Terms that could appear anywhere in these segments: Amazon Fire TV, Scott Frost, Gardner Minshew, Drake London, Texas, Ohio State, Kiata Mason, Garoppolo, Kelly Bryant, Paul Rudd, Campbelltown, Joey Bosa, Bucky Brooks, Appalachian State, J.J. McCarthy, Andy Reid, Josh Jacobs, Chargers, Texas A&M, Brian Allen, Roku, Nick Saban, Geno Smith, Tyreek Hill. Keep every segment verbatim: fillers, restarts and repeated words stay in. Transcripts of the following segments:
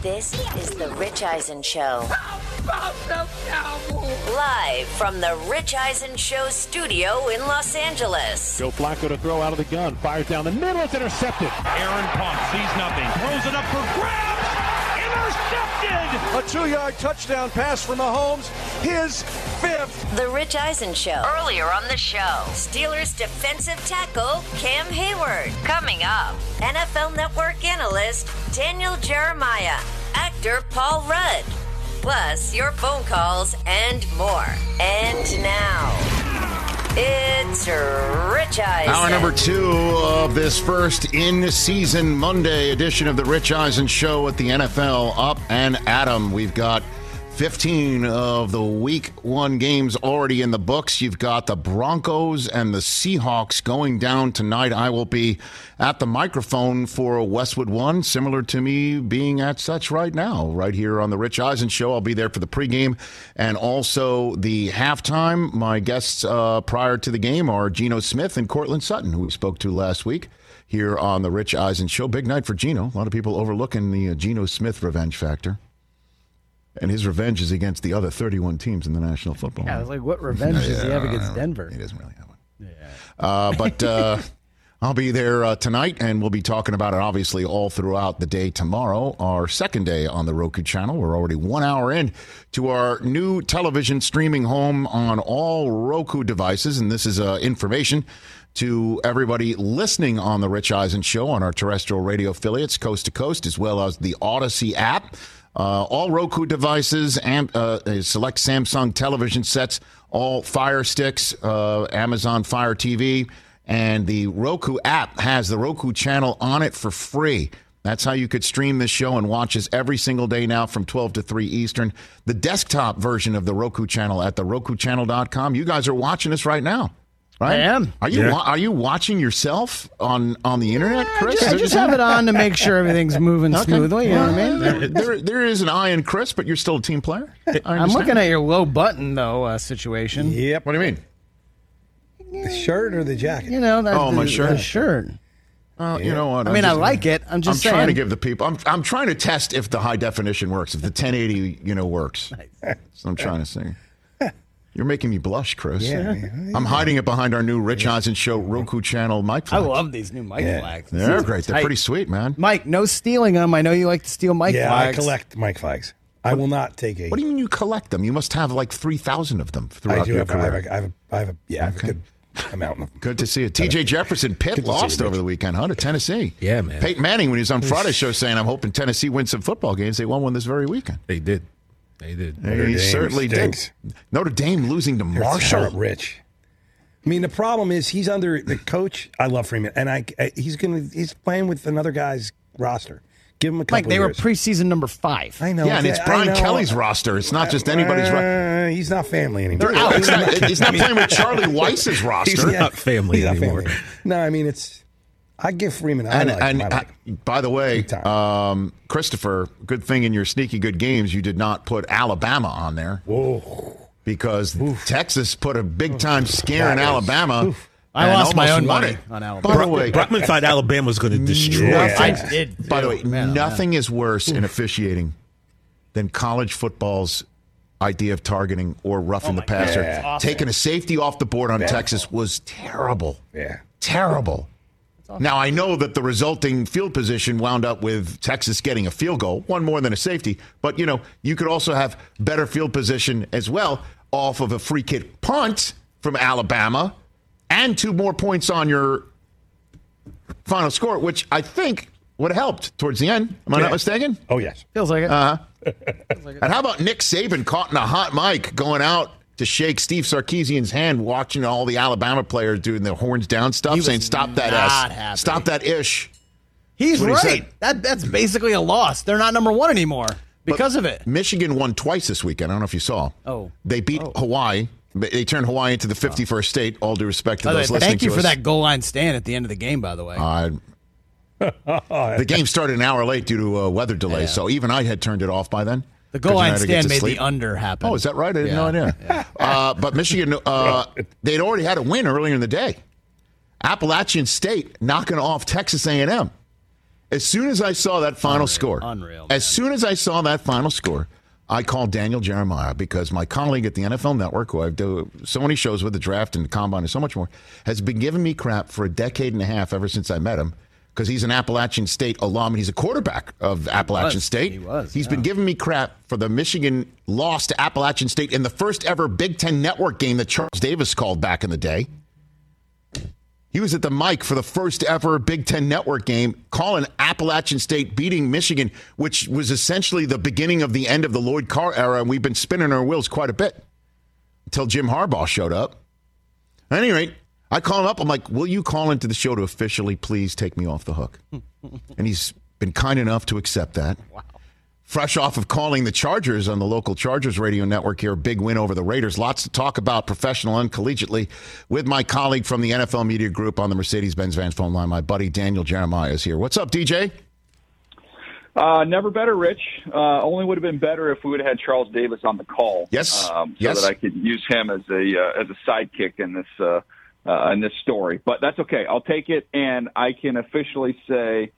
This is the Rich Eisen Show. How about the Cowboys? Live from the Rich Eisen Show studio in Los Angeles. Joe Flacco to throw out of the gun. Fires down the middle. It's intercepted. Aaron Pump sees nothing. Throws it up for grabs. Intercepted. A two-yard touchdown pass from Mahomes. His fifth. The Rich Eisen Show. Earlier on the show, Steelers defensive tackle Cam Hayward. Coming up, N F L Network analyst Daniel Jeremiah. Actor Paul Rudd. Plus your phone calls and more. And now, it's Rich Eisen. Hour number two of this first in-season Monday edition of the Rich Eisen Show with the N F L up and at 'em. We've got fifteen of the week one games already in the books. You've got the Broncos and the Seahawks going down tonight. I will be at the microphone for Westwood One, similar to me being at such right now, right here on the Rich Eisen Show. I'll be there for the pregame and also the halftime. My guests uh, prior to the game are Geno Smith and Cortland Sutton, who we spoke to last week here on the Rich Eisen Show. Big night for Geno. A lot of people overlooking the uh, Geno Smith revenge factor. And his revenge is against the other thirty-one teams in the National Football League. Yeah, I was like, what revenge yeah, does he have against Denver? He doesn't really have one. Yeah. Uh, but uh, I'll be there uh, tonight, and we'll be talking about it, obviously, all throughout the day tomorrow, our second day on the Roku channel. We're already one hour in to our new television streaming home on all Roku devices, and this is uh, information to everybody listening on the Rich Eisen Show on our terrestrial radio affiliates, coast to coast, as well as the Odyssey app. Uh, all Roku devices and uh, select Samsung television sets, all Fire Sticks, uh, Amazon Fire T V, and the Roku app has the Roku channel on it for free. That's how you could stream this show and watch us every single day now from twelve to three Eastern. The desktop version of the Roku channel at the roku channel dot com. You guys are watching us right now. Right? I am. Are you yeah. wa- are you watching yourself on, on the internet, Chris? Yeah, I just have it on to make sure everything's moving okay. smoothly. You know what I mean? There, there, there is an eye in Chris, but you're still a team player. I'm looking at your low button though uh, situation. Yep. What do you mean? The shirt or the jacket? You know. That's oh, the, my shirt. The shirt. Uh, yeah. You know what? I mean, I like it. I'm just. I'm saying. trying to give the people. I'm I'm trying to test if the high definition works, if the ten eighty you know works. Nice. That's what I'm trying to say. You're making me blush, Chris. Yeah, yeah. I'm hiding it behind our new Rich Eisen Show Roku channel mic flags. I love these new mic yeah. flags. They're These great. They're tight. Pretty sweet, man. Mike, no stealing them. I know you like to steal mic yeah, flags. Yeah, I collect mic flags. I what, will not take a... What do you mean you collect them? You must have like three thousand of them throughout your career. I do. I have a, I have a, yeah, I have okay. a good amount of them. Good to see you. T J Jefferson, Pitt lost over the weekend, huh, to Tennessee. Yeah, man. Peyton Manning, when he was on Friday's show, saying, I'm hoping Tennessee wins some football games. They won one this very weekend. They did. They did. Notre he Dame certainly stinks. did. Notre Dame losing to Marshall. Rich. I mean, the problem is he's under the coach. I love Freeman, and I, I he's gonna he's playing with another guy's roster. Give him a couple. Like they years. were preseason number five. I know. Yeah, and it's I, Brian Kelly's roster. It's not just anybody's uh, roster. He's not family anymore. They're out. He's not, he's not playing with Charlie Weiss's roster. He's not family he's not anymore. Family. No, I mean it's. I give Freeman. I and, like and I like I, by the way, um, Christopher, good thing in your sneaky good games you did not put Alabama on there. Whoa! Because Oof. Texas put a big time scare in Alabama. Oof. I lost my own money on Alabama. By the way, Bruckman thought Alabama was going to destroy. Yeah. I did. By the way, man, nothing man. is worse Oof. in officiating than college football's idea of targeting or roughing oh the passer. Yeah. Taking a safety off the board on Bad. Texas was terrible. Yeah, terrible. awesome. Now, I know that the resulting field position wound up with Texas getting a field goal, one more than a safety. But, you know, you could also have better field position as well off of a free kick punt from Alabama and two more points on your final score, which I think would have helped towards the end. Am I yeah. not mistaken? Oh, yes. Feels like it. Uh-huh. Feels like it. And how about Nick Saban caught in a hot mic going out to shake Steve Sarkisian's hand, watching all the Alabama players doing their horns down stuff, saying, stop that S. Happy. Stop that ish. He's what right. He that That's basically a loss. They're not number one anymore because but of it. Michigan won twice this weekend. I don't know if you saw. Oh. They beat oh. Hawaii. They turned Hawaii into the fifty-first state. All due respect to by those way, listening to us. Thank you for that goal line stand at the end of the game, by the way. Uh, the game started an hour late due to uh, weather delay, yeah. so even I had turned it off by then. The goal line stand made sleep. The under happen. Oh, is that right? I had yeah. no idea. Yeah. Uh, but Michigan, uh, they'd already had a win earlier in the day. Appalachian State knocking off Texas A and M. As soon as I saw that final Unreal. score, Unreal, as soon as I saw that final score, I called Daniel Jeremiah because my colleague at the N F L Network, who I do so many shows with, the draft and the combine and so much more, has been giving me crap for a decade and a half ever since I met him. Because he's an Appalachian State alum, and he's a quarterback of Appalachian he was, State. He was, he's yeah. been giving me crap for the Michigan loss to Appalachian State in the first ever Big Ten Network game that Charles Davis called back in the day. He was at the mic for the first ever Big Ten Network game, calling Appalachian State beating Michigan, which was essentially the beginning of the end of the Lloyd Carr era, and we've been spinning our wheels quite a bit until Jim Harbaugh showed up. At any rate, I call him up. I'm like, will you call into the show to officially please take me off the hook? And he's been kind enough to accept that. Wow. Fresh off of calling the Chargers on the local Chargers radio network here, big win over the Raiders. Lots to talk about professional and collegiately with my colleague from the N F L Media Group on the Mercedes-Benz Vans phone line. My buddy Daniel Jeremiah is here. What's up, D J? Uh, never better, Rich. Uh, only would have been better if we would have had Charles Davis on the call. Yes, um, so yes. that I could use him as a uh, as a sidekick in this uh Uh, in this story, but that's okay. I'll take it, and I can officially say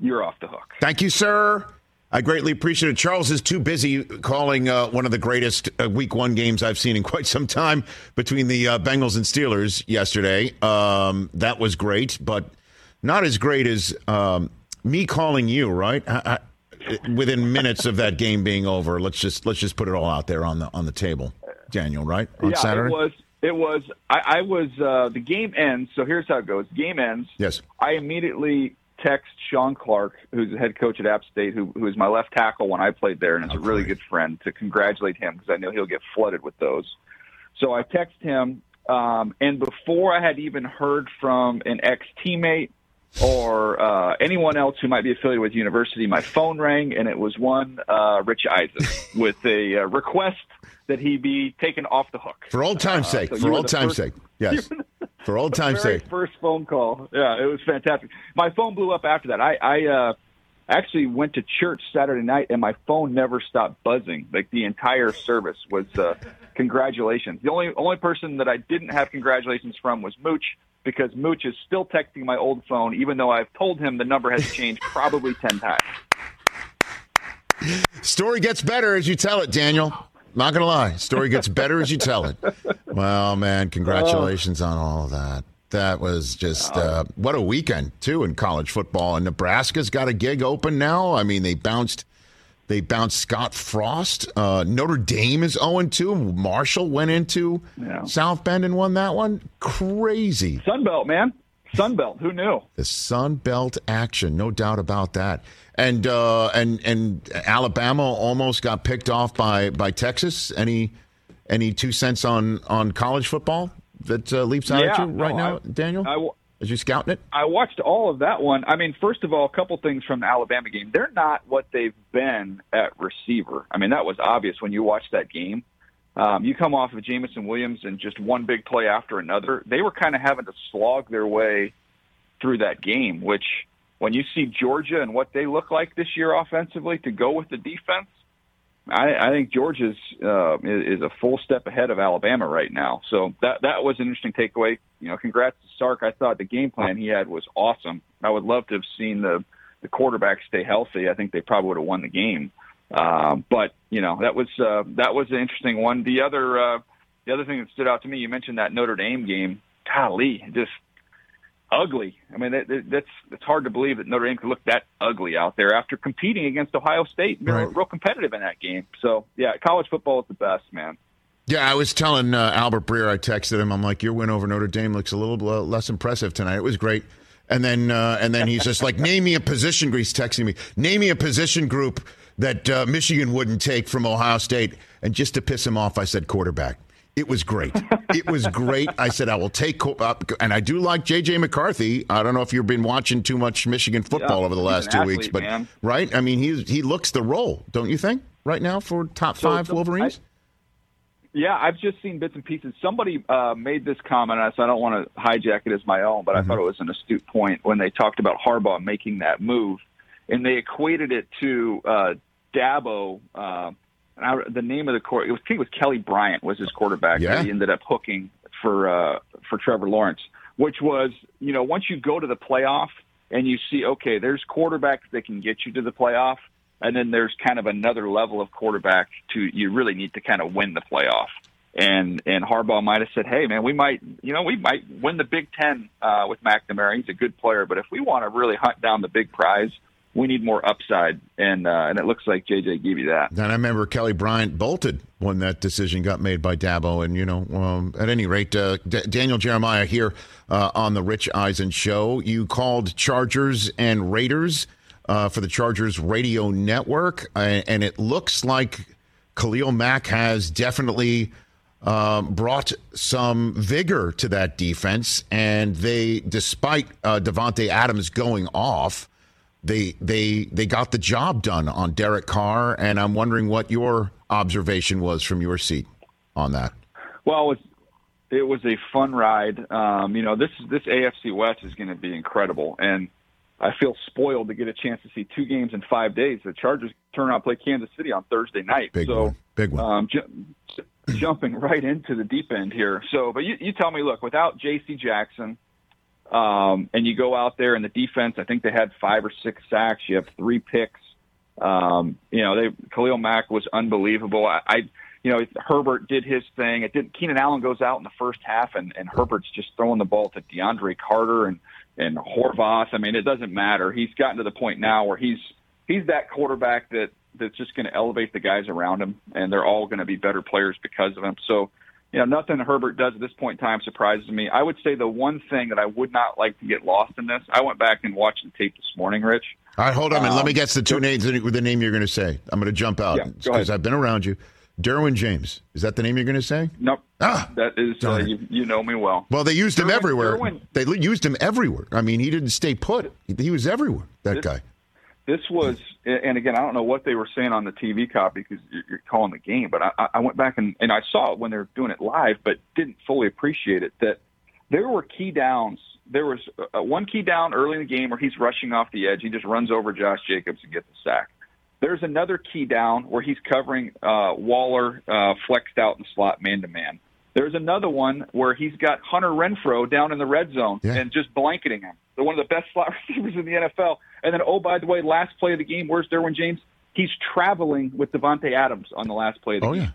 you're off the hook. Thank you, sir. I greatly appreciate it. Charles is too busy calling uh, one of the greatest uh, week one games I've seen in quite some time between the uh, Bengals and Steelers yesterday. Um, that was great, but not as great as um, me calling you, right? I, I, within minutes of that game being over, let's just let's just put it all out there on the on the table, Daniel, right? On yeah, Saturday? It was. It was, I, I was, uh, the game ends, so here's how it goes. The game ends. Yes. I immediately text Sean Clark, who's the head coach at App State, who who is my left tackle when I played there, and is oh, a really great. good friend, to congratulate him because I know he'll get flooded with those. So I text him, um, and before I had even heard from an ex-teammate or uh, anyone else who might be affiliated with university, my phone rang, and it was one uh, Rich Eisen with a uh, request that he be taken off the hook. For old time's sake. Uh, so for old time's sake. Yes. For old time's sake. First phone call. Yeah, it was fantastic. My phone blew up after that. I, I uh, actually went to church Saturday night, and my phone never stopped buzzing. Like, the entire service was uh, congratulations. The only only person that I didn't have congratulations from was Mooch, because Mooch is still texting my old phone, even though I've told him the number has changed probably ten times. Story gets better as you tell it, Daniel. Not going to lie. Story gets better as you tell it. Well, man, congratulations oh. on all of that. That was just, uh, what a weekend, too, in college football. And Nebraska's got a gig open now. I mean, they bounced they bounced Scott Frost. Uh, Notre Dame is oh and two. Marshall went into yeah. South Bend and won that one. Crazy. Sunbelt, man. Sunbelt. Who knew? The Sunbelt action. No doubt about that. And uh, and and Alabama almost got picked off by, by Texas. Any any two cents on, on college football that uh, leaps out yeah, at you right no, now, I, Daniel? I, as you're scouting it, I watched all of that one. I mean, first of all, a couple things from the Alabama game. They're not what they've been at receiver. I mean, that was obvious when you watched that game. Um, you come off of Jamison Williams and just one big play after another. They were kind of having to slog their way through that game, which, when you see Georgia and what they look like this year offensively to go with the defense, I, I think Georgia's uh, is, is a full step ahead of Alabama right now. So that that was an interesting takeaway. You know, congrats to Sark. I thought the game plan he had was awesome. I would love to have seen the, the quarterback stay healthy. I think they probably would have won the game. Uh, but you know, that was uh, that was an interesting one. The other uh, the other thing that stood out to me, you mentioned that Notre Dame game. Golly, just. ugly. I mean, that, that's it's hard to believe that Notre Dame could look that ugly out there after competing against Ohio State. They were real competitive in that game. So, yeah, college football is the best, man. Yeah, I was telling uh, Albert Breer, I texted him, I'm like, your win over Notre Dame looks a little less impressive tonight. It was great. And then uh, and then he's just like, name me a position group. He's texting me. Name me a position group that uh, Michigan wouldn't take from Ohio State. And just to piss him off, I said quarterback. It was great. It was great. I said I will take – and I do like J J. McCarthy. I don't know if you've been watching too much Michigan football yeah, over the last two athlete, weeks. But man. Right? I mean, he he looks the role, don't you think, right now for top so, five so, Wolverines? I, yeah, I've just seen bits and pieces. Somebody uh, made this comment, so I don't want to hijack it as my own, but mm-hmm. I thought it was an astute point when they talked about Harbaugh making that move, and they equated it to uh, Dabo uh, – And I, the name of the court, it was, I think it was Kelly Bryant was his quarterback yeah. that he ended up hooking for uh, for Trevor Lawrence, which was, you know, once you go to the playoff and you see, okay, there's quarterbacks that can get you to the playoff, and then there's kind of another level of quarterback to you really need to kind of win the playoff. And and Harbaugh might have said, hey, man, we might, you know, we might win the Big Ten uh, with McNamara. He's a good player, but if we want to really hunt down the big prize, we need more upside, and uh, and it looks like J J gave you that. And I remember Kelly Bryant bolted when that decision got made by Dabo. And, you know, um, at any rate, uh, D- Daniel Jeremiah here uh, on the Rich Eisen Show. You called Chargers and Raiders uh, for the Chargers radio network, and, and it looks like Khalil Mack has definitely um, brought some vigor to that defense. And they, despite uh, Devontae Adams going off, They they they got the job done on Derek Carr, and I'm wondering what your observation was from your seat on that. Well, it was, it was a fun ride. Um, you know, this this A F C West is going to be incredible, and I feel spoiled to get a chance to see two games in five days. The Chargers turn out and play Kansas City on Thursday night. Big so, one. Big one. Um, ju- jumping right into the deep end here. So, but you, you tell me, look, without J C Jackson. Um, and you go out there in the defense, I think they had five or six sacks. You have three picks. Um, you know, they, Khalil Mack was unbelievable. I, I, you know, Herbert did his thing. It didn't, Keenan Allen goes out in the first half and, and Herbert's just throwing the ball to DeAndre Carter and, and Horvath. I mean, it doesn't matter. He's gotten to the point now where he's, he's that quarterback that, that's just going to elevate the guys around him, and they're all going to be better players because of him. So, you know, nothing Herbert does at this point in time surprises me. I would say the one thing that I would not like to get lost in this, I went back and watched the tape this morning, Rich. All right, hold on a minute. Um, Let me guess the two names, the name you're going to say. I'm going to jump out because yeah, I've been around you. Derwin James. Is that the name you're going to say? Nope. Ah, that is, uh, you, you know me well. Well, they used Derwin, him everywhere. Derwin, they used him everywhere. I mean, he didn't stay put. He was everywhere, that this, guy. This was, and again, I don't know what they were saying on the T V copy because you're calling the game, but I, I went back and, and I saw it when they were doing it live, but didn't fully appreciate it, that there were key downs. There was a, one key down early in the game where he's rushing off the edge. He just runs over Josh Jacobs and gets a sack. There's another key down where he's covering uh, Waller uh, flexed out in the slot man-to-man. There's another one where he's got Hunter Renfrow down in the red zone yeah. and just blanketing him. They're one of the best slot receivers in the N F L. And then, oh, by the way, last play of the game, where's Derwin James? He's traveling with Devontae Adams on the last play of the oh, game. Yeah.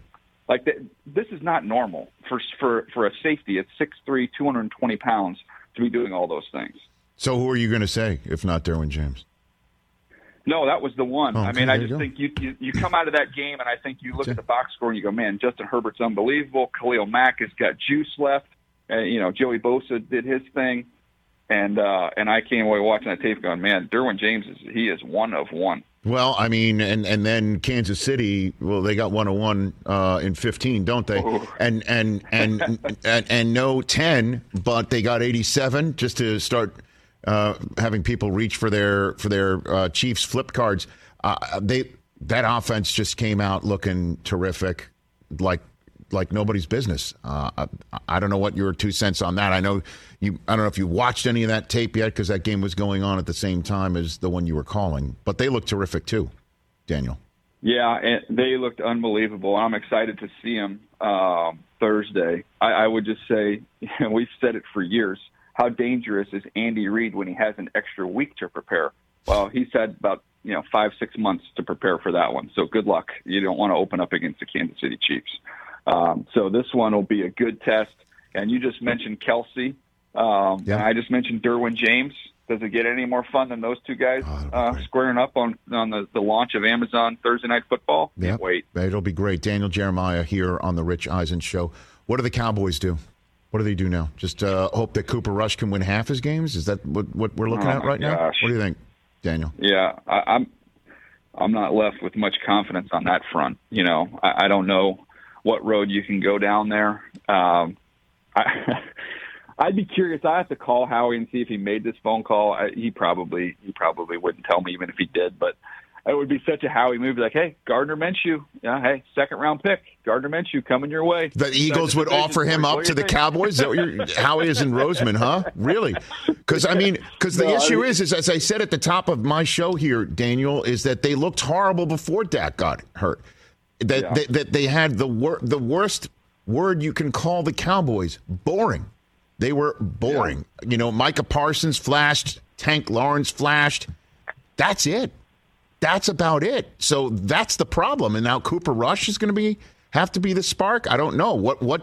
Like, the, this is not normal for for for a safety at six three, two hundred twenty pounds to be doing all those things. So who are you going to say if not Derwin James? No, that was the one. Oh, okay, I mean, I just you think you, you you come out of that game, and I think you look at the box score and you go, man, Justin Herbert's unbelievable. Khalil Mack has got juice left. Uh, you know, Joey Bosa did his thing. And uh, and I came away watching that tape going, man, Derwin James, is he is one of one. Well, I mean, and, and then Kansas City, well, they got one oh one uh, in fifteen, don't they? Oh. And, and, and, and, and, and no ten, but they got eighty-seven just to start uh, having people reach for their for their uh, Chiefs flip cards. Uh, they that offense just came out looking terrific, like like nobody's business. Uh, I, I don't know what your two cents on that. I know you. I don't know if you watched any of that tape yet because that game was going on at the same time as the one you were calling. But they looked terrific too, Daniel. Yeah, and they looked unbelievable. I'm excited to see them uh, Thursday. I, I would just say, and we've said it for years, how dangerous is Andy Reid when he has an extra week to prepare? Well, he's had about you know five, six months to prepare for that one. So good luck. You don't want to open up against the Kansas City Chiefs. Um, so this one will be a good test. And you just mentioned Kelsey. Um, yeah. I just mentioned Derwin James. Does it get any more fun than those two guys oh, uh, squaring up on, on the, the launch of Amazon Thursday Night Football? Yeah. Can't wait. It'll be great. Daniel Jeremiah here on the Rich Eisen Show. What do the Cowboys do? What do they do now? Just uh, hope that Cooper Rush can win half his games? Is that what, what we're looking oh, at right gosh. now? What do you think, Daniel? Yeah, I, I'm I'm not left with much confidence on that front. You know, I, I don't know what road you can go down there. Um, I I'd be curious. I have to call Howie and see if he made this phone call. I, he probably he probably wouldn't tell me even if he did, but it would be such a Howie move. Like, hey, Gardner Minshew. Yeah, hey, second round pick. Gardner Minshew coming your way. The Eagles would offer him up to the Cowboys? Is that what you're, Howie is in Roseman, huh? Really? Because, I mean, because the no, issue I mean, is, is, as I said at the top of my show here, Daniel, is that they looked horrible before Dak got hurt. That, yeah. they, that they had the wor- the worst word you can call the Cowboys, boring. They were boring. Yeah. You know, Micah Parsons flashed. Tank Lawrence flashed. That's it. That's about it. So that's the problem. And now Cooper Rush is going to be have to be the spark. I don't know what what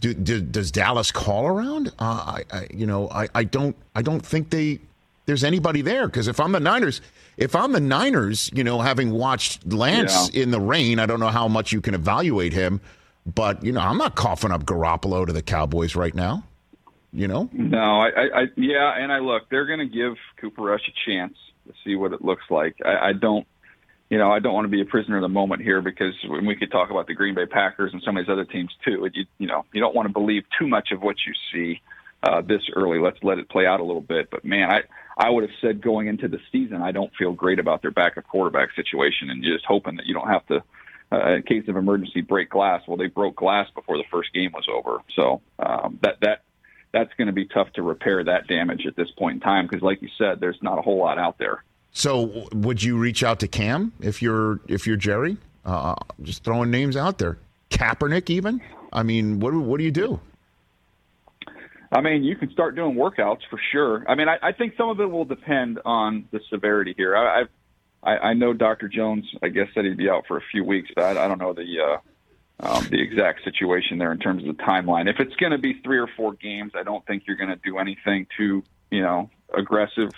do, do, does Dallas call around? Uh, I, I you know I, I don't I don't think they there's anybody there because if I'm the Niners, if I'm the Niners, you know, having watched Lance yeah. in the rain, I don't know how much you can evaluate him, but you know I'm not coughing up Garoppolo to the Cowboys right now. You know? No, I, I, I yeah, and I look, they're going to give Cooper Rush a chance. See what it looks like. I, I don't, you know, I don't want to be a prisoner of the moment here because when we could talk about the Green Bay Packers and some of these other teams too. It, you, you know, you don't want to believe too much of what you see uh, this early. Let's let it play out a little bit. But man, I, I would have said going into the season, I don't feel great about their backup quarterback situation, and you're just hoping that you don't have to, uh, in case of emergency, break glass. Well, they broke glass before the first game was over, so um, that that. that's going to be tough to repair that damage at this point in time because, like you said, there's not a whole lot out there. So would you reach out to Cam if you're if you're Jerry? Uh, just throwing names out there. Kaepernick even? I mean, what what do you do? I mean, you can start doing workouts for sure. I mean, I, I think some of it will depend on the severity here. I, I I know Doctor Jones, I guess, said he'd be out for a few weeks, but I, I don't know the uh, – Um, the exact situation there in terms of the timeline. If it's going to be three or four games, I don't think you're going to do anything too, you know, aggressive.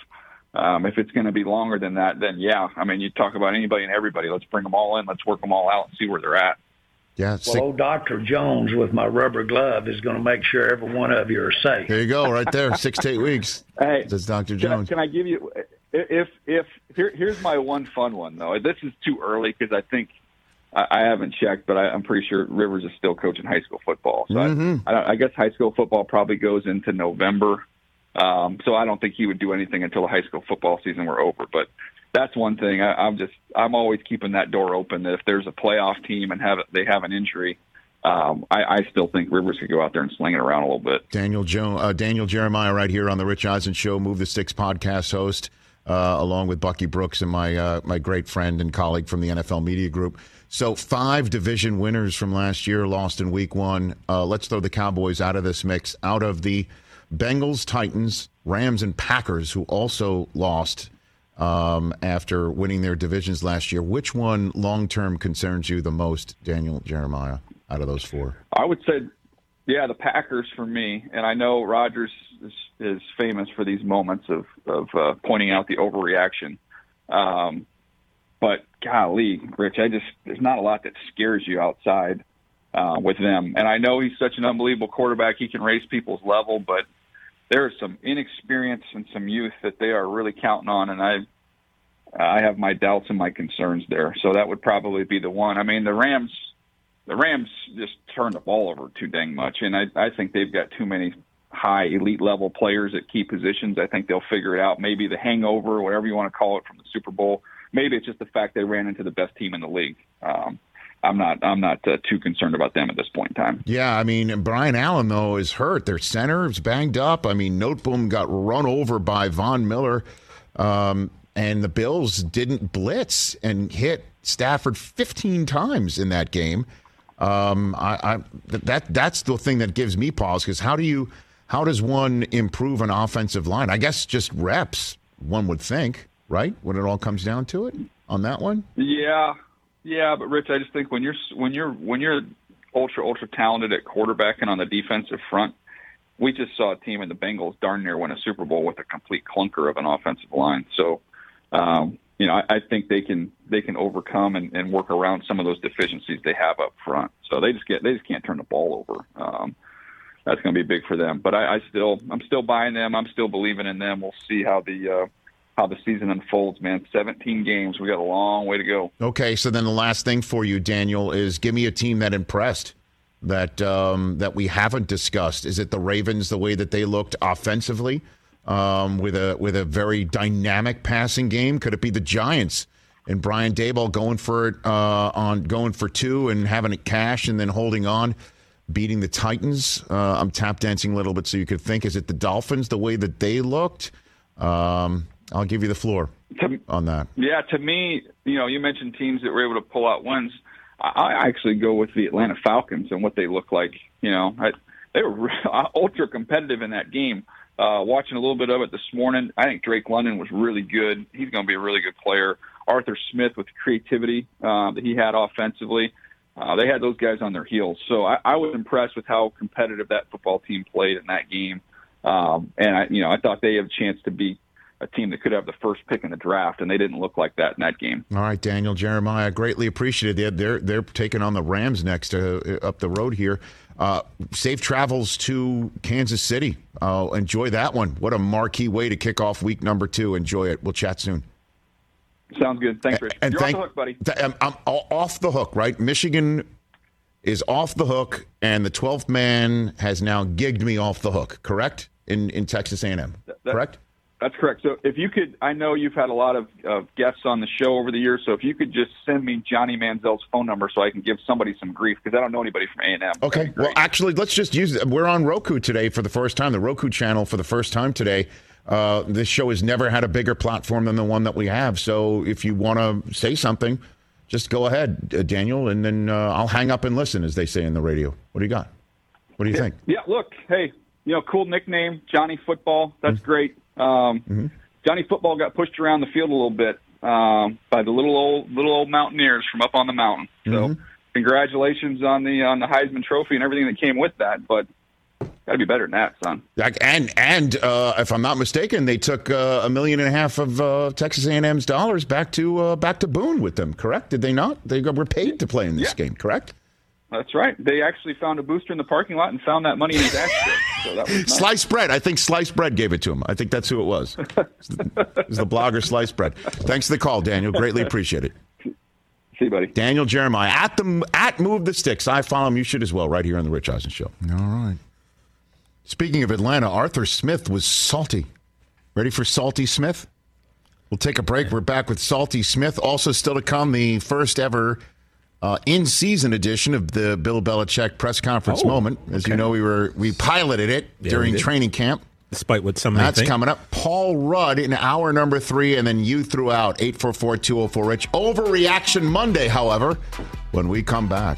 Um, if it's going to be longer than that, then yeah. I mean, you talk about anybody and everybody. Let's bring them all in. Let's work them all out and see where they're at. Yeah. Well, old Doctor Jones with my rubber glove is going to make sure every one of you are safe. There you go, right there, six to eight weeks. Hey, that's Doctor Jones. Can I, can I give you? If if here, here's my one fun one though. This is too early because I think. I haven't checked, but I, I'm pretty sure Rivers is still coaching high school football. So mm-hmm. I, I guess high school football probably goes into November. Um, so I don't think he would do anything until the high school football season were over. But that's one thing. I, I'm just I'm always keeping that door open. That if there's a playoff team and have they have an injury, um, I, I still think Rivers could go out there and sling it around a little bit. Daniel Jones, uh, Daniel Jeremiah, right here on the Rich Eisen Show, Move the Sticks podcast host. Uh, along with Bucky Brooks and my uh, my great friend and colleague from the N F L Media Group. So five division winners from last year lost in week one. Uh, let's throw the Cowboys out of this mix. Out of the Bengals, Titans, Rams, and Packers, who also lost um, after winning their divisions last year, which one long-term concerns you the most, Daniel Jeremiah, out of those four? I would say, yeah, the Packers for me. And I know Rodgers is, is famous for these moments of, of uh, pointing out the overreaction. Um, but, golly, Rich, I just there's not a lot that scares you outside uh, with them. And I know he's such an unbelievable quarterback. He can raise people's level, but there is some inexperience and some youth that they are really counting on. And I I have my doubts and my concerns there. So that would probably be the one. I mean, the Rams – The Rams just turn the ball over too dang much, and I, I think they've got too many high elite-level players at key positions. I think they'll figure it out. Maybe the hangover, whatever you want to call it, from the Super Bowl. Maybe it's just the fact they ran into the best team in the league. Um, I'm not I'm not uh, too concerned about them at this point in time. Yeah, I mean, Brian Allen, though, is hurt. Their center is banged up. I mean, Noteboom got run over by Von Miller, um, and the Bills didn't blitz and hit Stafford fifteen times in that game. Um, I, I that that's the thing that gives me pause because how do you how does one improve an offensive line? I guess just reps, one would think, right? When it all comes down to it, on that one. Yeah, yeah, but Rich, I just think when you're when you're when you're ultra ultra talented at quarterback and on the defensive front, we just saw a team in the Bengals darn near win a Super Bowl with a complete clunker of an offensive line. So, um, you know, I, I think they can they can overcome and, and work around some of those deficiencies they have up front. So they just get they just can't turn the ball over. Um, that's going to be big for them. But I, I still I'm still buying them. I'm still believing in them. We'll see how the uh, how the season unfolds, man. seventeen games. We got a long way to go. Okay, so then the last thing for you, Daniel, is give me a team that impressed. That um, that we haven't discussed. Is it the Ravens, the way that they looked offensively um, with a with a very dynamic passing game? Could it be the Giants and Brian Daboll going for it uh, on going for two and having it cash and then holding on, beating the Titans? Uh, I'm tap dancing a little bit so you could think. Is it the Dolphins, the way that they looked? Um, I'll give you the floor to, on that. Yeah, to me, you know, you mentioned teams that were able to pull out wins. I actually go with the Atlanta Falcons and what they look like. You know, I, they were ultra competitive in that game. Uh, watching a little bit of it this morning, I think Drake London was really good. He's going to be a really good player. Arthur Smith with the creativity uh, that he had offensively. Uh, they had those guys on their heels. So I, I was impressed with how competitive that football team played in that game. Um, and, I, you know, I thought they had a chance to beat a team that could have the first pick in the draft, and they didn't look like that in that game. All right, Daniel Jeremiah, greatly appreciated. They're they're taking on the Rams next uh, up the road here. Uh, safe travels to Kansas City. Uh, enjoy that one. What a marquee way to kick off week number two. Enjoy it. We'll chat soon. Sounds good. Thanks, Rich. And, and You're thank, off the hook, buddy. Th- I'm, I'm off the hook, right? Michigan is off the hook, and the twelfth man has now gigged me off the hook, correct? In, in Texas A and M, that, that, correct? That's correct. So if you could, I know you've had a lot of uh, guests on the show over the years, so if you could just send me Johnny Manziel's phone number so I can give somebody some grief, because I don't know anybody from A and M. Okay. Well, actually, let's just use it. We're on Roku today for the first time, the Roku channel for the first time today. Uh, this show has never had a bigger platform than the one that we have. So if you want to say something, just go ahead, uh, Daniel, and then uh, I'll hang up and listen, as they say in the radio. What do you got? What do you yeah, think? Yeah, look, hey, you know, cool nickname, Johnny Football. That's mm-hmm. great. Um, mm-hmm. Johnny Football got pushed around the field a little bit um, by the little old little old Mountaineers from up on the mountain. So, mm-hmm. congratulations on the on the Heisman Trophy and everything that came with that. But got to be better than that, son. And and uh, if I'm not mistaken, they took uh, a million and a half of uh, Texas A and M's dollars back to uh, back to Boone with them. Correct? Did they not? They were paid to play in this yeah. game. Correct? That's right. They actually found a booster in the parking lot and found that money in his ashtray. So that was nice. Sliced Bread. I think Sliced Bread gave it to him. I think that's who it was. It was the, it was the blogger Sliced Bread. Thanks for the call, Daniel. Greatly appreciate it. See you, buddy. Daniel Jeremiah, at the at Move the Sticks. I follow him. You should as well, right here on The Rich Eisen Show. All right. Speaking of Atlanta, Arthur Smith was salty. Ready for Salty Smith? We'll take a break. We're back with Salty Smith. Also still to come, the first ever Uh, in-season edition of the Bill Belichick press conference oh, moment. As okay. you know, we were we piloted it yeah, during training camp. Despite what some That's think. Coming up. Paul Rudd in hour number three, and then you threw out eight four four, two oh four, RICH. Overreaction Monday, however, when we come back.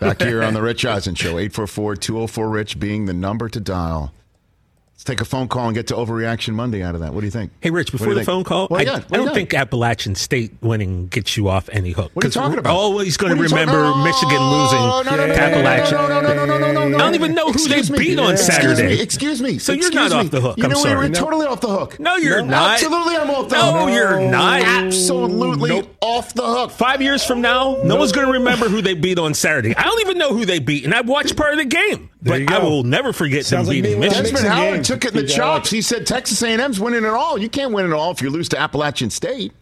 Back here on the Rich Eisen Show, eight four four, two oh four, RICH being the number to dial. Let's take a phone call and get to Overreaction Monday out of that. What do you think? Hey, Rich, before the think? phone call, well, I, yeah, I don't yeah. think Appalachian State winning gets you off any hook. What are you talking about? Always going to remember talking? Michigan losing no, no, no, no, Appalachian. No, no, no, no, no, no, no, no. I don't even know who excuse they me. beat yeah. on Saturday. Excuse me. Excuse me. So excuse you're not me. off the hook. You I'm know, sorry. You're no. totally off the hook. No, you're no, not. Absolutely, I'm off the hook. No, no, you're not. Absolutely nope. off the hook. Five years from now, no one's going to remember who they beat on Saturday. I don't even know who they beat, and I watched part of the game. But I will never forget them beating Michigan. Desmond Howard took it in the chops. He said Texas A and M's winning it all. You can't win it all if you lose to Appalachian State.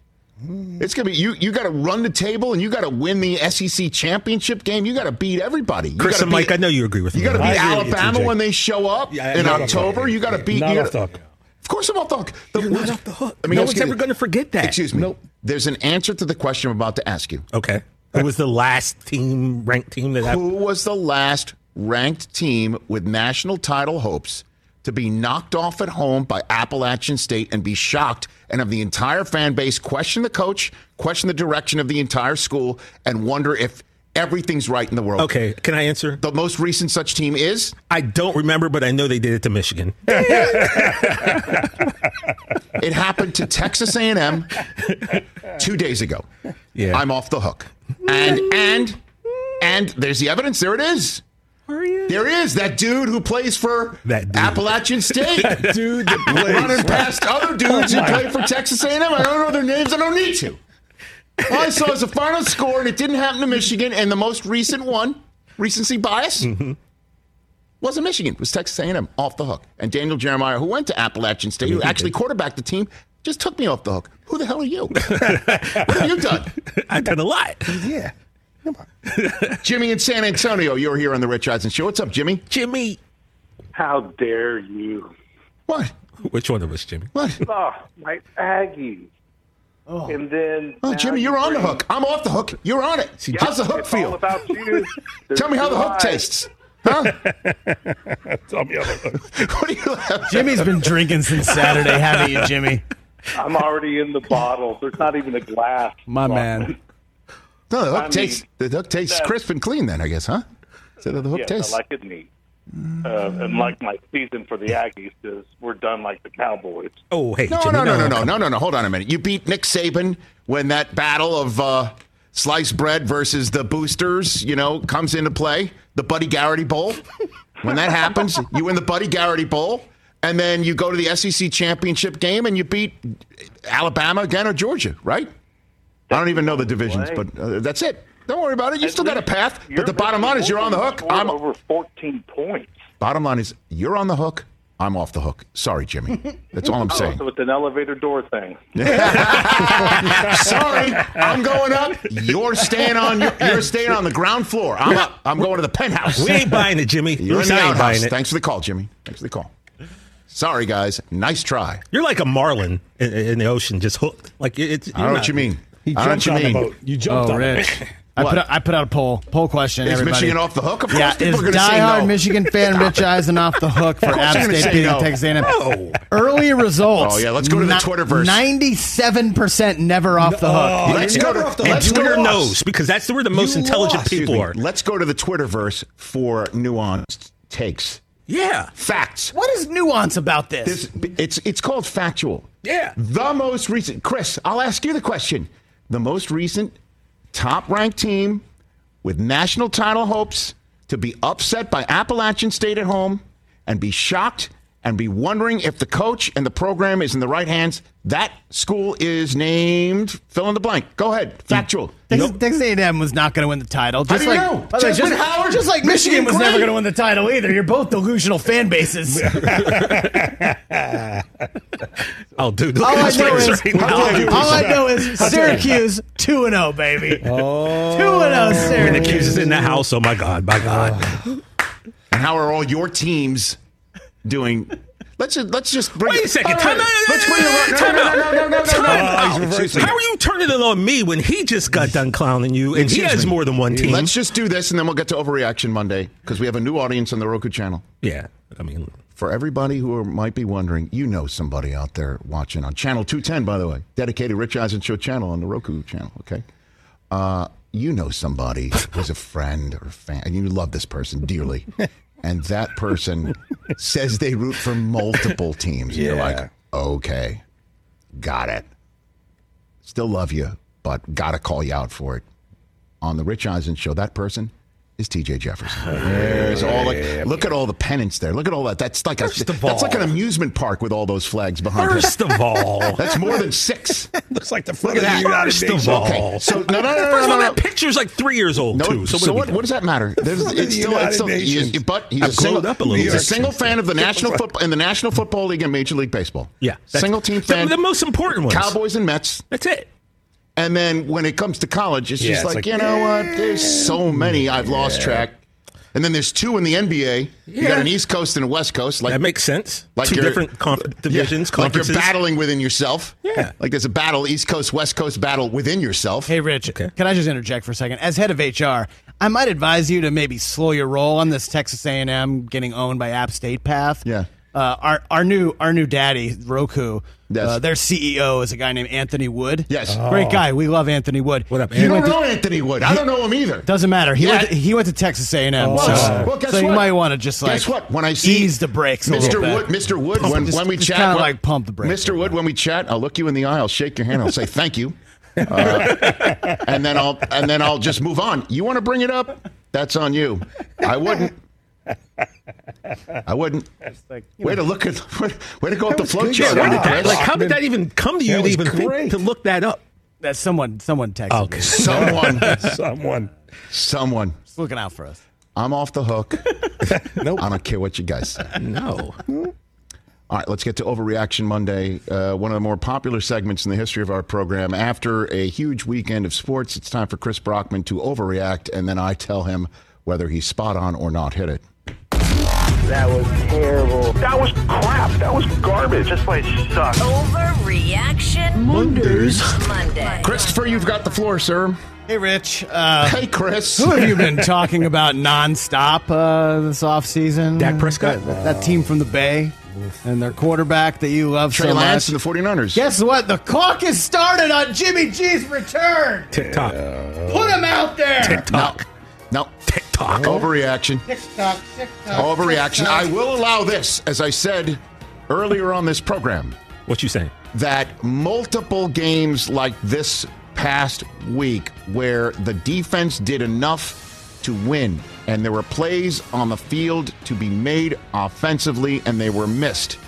It's gonna be you. You got to run the table and you got to win the S E C championship game. You got to beat everybody. You Chris and Mike, I know you agree with me. You got to beat Alabama when they show up in October. You got to beat. Not off the hook. Of course, I'm off the hook. You're not off the hook. No one's ever going to forget that. Excuse me. Nope. There's an answer to the question I'm about to ask you. Okay. Who was the last team ranked team that? Who was the last ranked team with national title hopes to be knocked off at home by Appalachian State and be shocked and have the entire fan base question the coach, question the direction of the entire school, and wonder if everything's right in the world? Okay, can I answer? The most recent such team is? I don't remember, but I know they did it to Michigan. It happened to Texas A and M two days ago. Yeah. I'm off the hook. And, and, and there's the evidence. There it is. There is that dude who plays for Appalachian State. That dude that plays. Running past other dudes who play for Texas A and M. I don't know their names. I don't need to. All I saw is the final score, and it didn't happen to Michigan. And the most recent one, recency bias, mm-hmm. wasn't Michigan. It was Texas A and M off the hook. And Daniel Jeremiah, who went to Appalachian State, who actually quarterbacked the team, just took me off the hook. Who the hell are you? What have you done? I've done a lot. Yeah. Jimmy in San Antonio, you're here on the Rich Eisen Show. What's up, Jimmy? Jimmy, how dare you? What? Which one of us, Jimmy? What? Oh, my Aggies. Oh, and then. Oh, Jimmy, you're on the hook. I'm off the hook. You're on it. Yep, how's the hook it's feel? All about you. Tell me how the hook tastes. Huh? Tell me how the hook. What do you laughing? Jimmy's been drinking since Saturday, haven't you, Jimmy? I'm already in the bottle. There's not even a glass. My man. No, the hook I mean, tastes. The hook tastes crisp and clean. Then I guess, huh? So the hook yes, tastes. I like it neat. Uh, and like my season for the Aggies is we're done like the Cowboys. Oh hey, no, Jimmy, no, no, no, no, no, no, no, no. Hold on a minute. You beat Nick Saban when that battle of uh, sliced bread versus the boosters, you know, comes into play. The Buddy Garrity Bowl. When that happens, you win the Buddy Garrity Bowl, and then you go to the S E C championship game and you beat Alabama again or Georgia, right? I don't even know the divisions, but uh, that's it. Don't worry about it. You At still got a path, but the bottom line is you're on the hook. I'm over fourteen points. Bottom line is you're on the hook. I'm off the hook. Sorry, Jimmy. That's all I'm saying. Oh, so it's an elevator door thing. Sorry, I'm going up. You're staying on. Your, you're staying on the ground floor. I'm up. I'm going to the penthouse. We ain't buying it, Jimmy. You're in the outhouse. Thanks for the call, Jimmy. Thanks for the call. Sorry, guys. Nice try. You're like a marlin in, in the ocean, just hooked. Like it's. I know what you mean. He jumped on the boat. You jumped oh, on Rich. It. I put, out, I put out a poll. Poll question, is everybody. Is Michigan off the hook? Of course yeah, people are going to say no. Is diehard Michigan fan Rich Eisen off the hook for App State beating no. Texas A and M? No. Early results. Oh, yeah. Let's go to the Twitterverse. ninety-seven percent never off the hook. No. Let's yeah. go to off the hook. Twitter knows, because that's where the most you intelligent lost. people are. Let's go to the Twitterverse for nuanced takes. Yeah. Facts. What is nuance about this? this it's, it's called factual. Yeah. The most recent. Chris, I'll ask you the question. The most recent top-ranked team with national title hopes to be upset by Appalachian State at home and be shocked and be wondering if the coach and the program is in the right hands. That school is named fill in the blank. Go ahead. Factual. Texas, nope. Texas A and M was not going to win the title. Just How do you like, know? Just, like, just, Howard, just like Michigan, Michigan was never going to win the title either. You're both delusional fan bases. I'll do the all I know is, right all, all, all I know is Syracuse two and oh, baby. Oh. two and oh Syracuse. Syracuse is in the house. Oh, my God. My God. Oh. And how are all your teams doing? Let's just, let's just bring Wait a second. Time out. Time out. Time out. How are you turning it on me when he just got done clowning you and Excuse he has me. more than one team? Let's just do this and then we'll get to Overreaction Monday because we have a new audience on the Roku channel. Yeah. I mean, for everybody who might be wondering, you know somebody out there watching on Channel two ten, by the way, dedicated Rich Eisen Show channel on the Roku channel, okay? Uh, you know somebody who's a friend or a fan, and you love this person dearly. And that person says they root for multiple teams. And yeah. You're like, okay, got it. Still love you, but got to call you out for it. On the Rich Eisen Show, that person is T J Jefferson. There's all like, look at all the pennants there. Look at all that. That's like a, that's like an amusement park with all those flags behind it. First of all. That's more than six. Looks like the front of the United States. First of all. Okay. So, no, no, no, no, First no, no, no. That picture's like three years old, no, too. So, so what, what does that matter? There's, it's still, it's still, you, but he's a single, up a little he's a single fan of the National Football in the National Football League and Major League Baseball. Yeah. Single team fan. The, the most important ones. Cowboys and Mets. That's it. And then when it comes to college, it's yeah, just it's like, like, you know what? There's so many. I've yeah. lost track. And then there's two in the N B A. Yeah. You got an East Coast and a West Coast. Like, that makes sense. Like two different conf- divisions, yeah, like you're battling within yourself. Yeah. Like there's a battle, East Coast, West Coast battle within yourself. Hey, Rich, okay. Can I just interject for a second? As head of H R, I might advise you to maybe slow your roll on this Texas A and M getting owned by App State path. Yeah. Uh, our our new our new daddy Roku, yes. uh, their C E O is a guy named Anthony Wood. Yes, oh. Great guy. We love Anthony Wood. What up? You don't know to, Anthony Wood. I don't know him either. Doesn't matter. He yeah. went to, he went to Texas A and M. Oh. So, well, guess so you what? might want to just like guess what? When I see ease the brakes, Mister Wood, Mister Wood, pump, when, just, when we just chat, kind of like pump the brakes. Mister Wood, when we chat, I'll look you in the eye, I'll shake your hand, I'll say thank you, uh, and then I'll and then I'll just move on. You want to bring it up? That's on you. I wouldn't. I wouldn't. Like, way know. to look at, way, way to go up the flow chart. Yeah, like, how did that even come to you to even think to look that up? That someone, someone texted okay. me. Someone, someone, someone. Just looking out for us. I'm off the hook. Nope. I don't care what you guys say. No. All right, let's get to Overreaction Monday. Uh, one of the more popular segments in the history of our program. After a huge weekend of sports, it's time for Chris Brockman to overreact, and then I tell him whether he's spot on or not hit it. That was terrible. That was crap. That was garbage. This place sucks. Overreaction Mondays. Monday. Christopher, you've got the floor, sir. Hey, Rich. Uh, hey, Chris. Who have you been talking about nonstop uh, this offseason? Dak Prescott. That, that team from the Bay and their quarterback that you love Trey so much. Trey Lance and the 49ers. Guess what? The clock has started on Jimmy G's return. Tick-tock. Put him out there. Tick-tock. No. No, TikTok. Overreaction. TikTok, TikTok. Overreaction. TikTok. I will allow this, as I said earlier on this program. What you saying? That multiple games like this past week where the defense did enough to win, and there were plays on the field to be made offensively, and they were missed.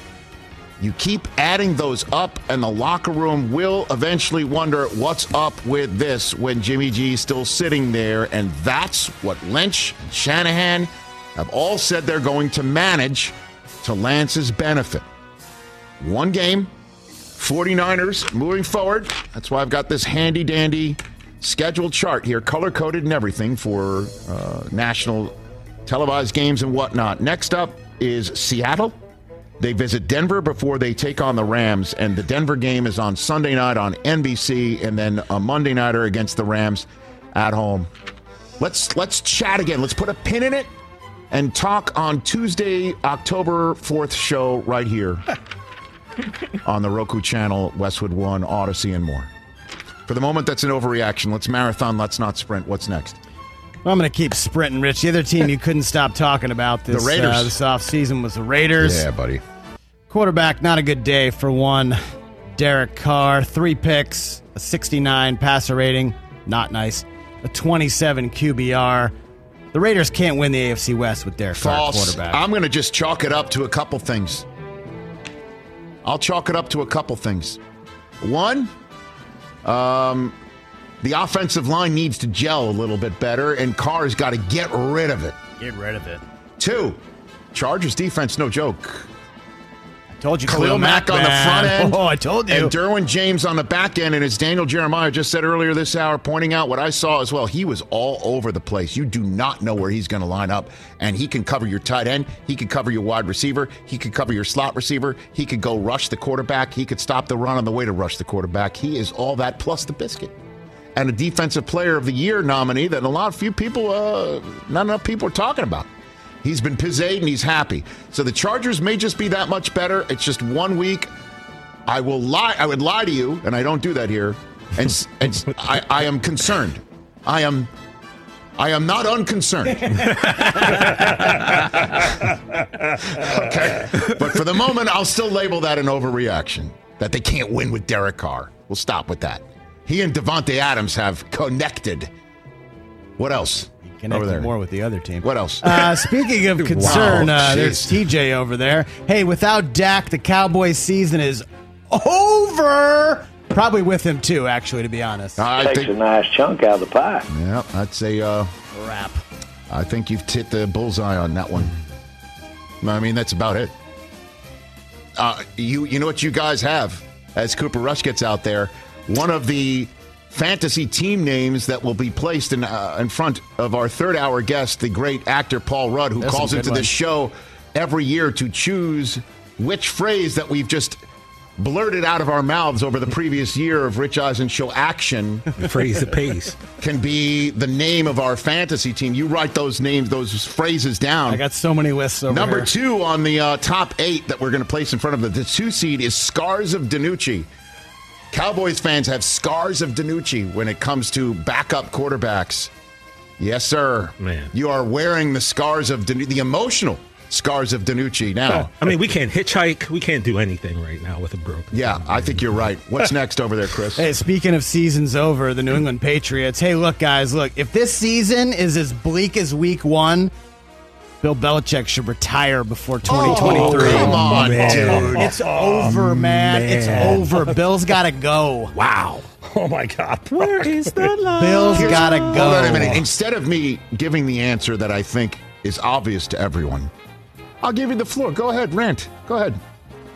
You keep adding those up, and the locker room will eventually wonder what's up with this when Jimmy G is still sitting there. And that's what Lynch and Shanahan have all said they're going to manage to Lance's benefit. One game, 49ers moving forward. That's why I've got this handy-dandy schedule chart here, color-coded and everything for uh, national televised games and whatnot. Next up is Seattle. They visit Denver before they take on the Rams, and the Denver game is on Sunday night on N B C, and then a Monday nighter against the Rams at home. Let's let's chat again. Let's put a pin in it and talk on Tuesday, October fourth show right here on the Roku channel, Westwood One, Odyssey, and more. For the moment, that's an overreaction. Let's marathon. Let's not sprint. What's next? Well, I'm going to keep sprinting, Rich. The other team you couldn't stop talking about this, the Raiders. Uh, this offseason was the Raiders. Yeah, buddy. Quarterback, not a good day for one. Derek Carr, three picks, a sixty-nine passer rating, not nice, a twenty-seven Q B R. The Raiders can't win the A F C West with Derek Carr quarterback. I'm going to just chalk it up to a couple things. I'll chalk it up to a couple things. One, um, the offensive line needs to gel a little bit better, and Carr's got to get rid of it. Get rid of it. Two, Chargers defense, no joke. Told you, Khalil, Khalil Mack, Mack on the front end. Oh, I told you. And Derwin James on the back end. And as Daniel Jeremiah just said earlier this hour, pointing out what I saw as well, he was all over the place. You do not know where he's going to line up. And he can cover your tight end. He can cover your wide receiver. He can cover your slot receiver. He could go rush the quarterback. He could stop the run on the way to rush the quarterback. He is all that plus the biscuit. And a Defensive Player of the Year nominee that a lot of few people, uh, not enough people are talking about. He's been pizzazed and he's happy. So the Chargers may just be that much better. It's just one week. I will lie. I would lie to you, and I don't do that here. And, and I, I am concerned. I am. I am not unconcerned. Okay, but for the moment, I'll still label that an overreaction. That they can't win with Derek Carr. We'll stop with that. He and Devontae Adams have connected. What else? Connected more with the other team. What else? Uh, speaking of concern, wow, uh, there's T J over there. Hey, without Dak, the Cowboys season is over. Probably with him, too, actually, to be honest. I Takes think, a nice chunk out of the pie. Yeah, I'd say... Uh, Wrap. I think you've hit the bullseye on that one. I mean, that's about it. Uh, you, you know what you guys have, as Cooper Rush gets out there? One of the... fantasy team names that will be placed in uh, in front of our third-hour guest, the great actor Paul Rudd, who That's calls into this show every year to choose which phrase that we've just blurted out of our mouths over the previous year of Rich Eisen show action. The phrase of peace. Can be the name of our fantasy team. You write those names, those phrases down. I got so many lists over Number here. Two on the uh, top eight that we're going to place in front of the, the two seed is Scars of Danucci. Cowboys fans have scars of Danucci when it comes to backup quarterbacks. Yes, sir. Man, you are wearing the scars of Danucci, the emotional scars of Danucci now. I mean, we can't hitchhike. We can't do anything right now with a broken. Yeah, I think you're right. What's next over there, Chris? Hey, speaking of seasons over, the New England Patriots. Hey, look, guys, look. If this season is as bleak as week one, Bill Belichick should retire before twenty twenty-three. Oh, come on, man. Dude. It's over, man. man. It's over. Bill's got to go. Wow. Oh, my God. Brock. Where is the line? Bill's got to go. Hold on a minute. Instead of me giving the answer that I think is obvious to everyone, I'll give you the floor. Go ahead, rant. Go ahead.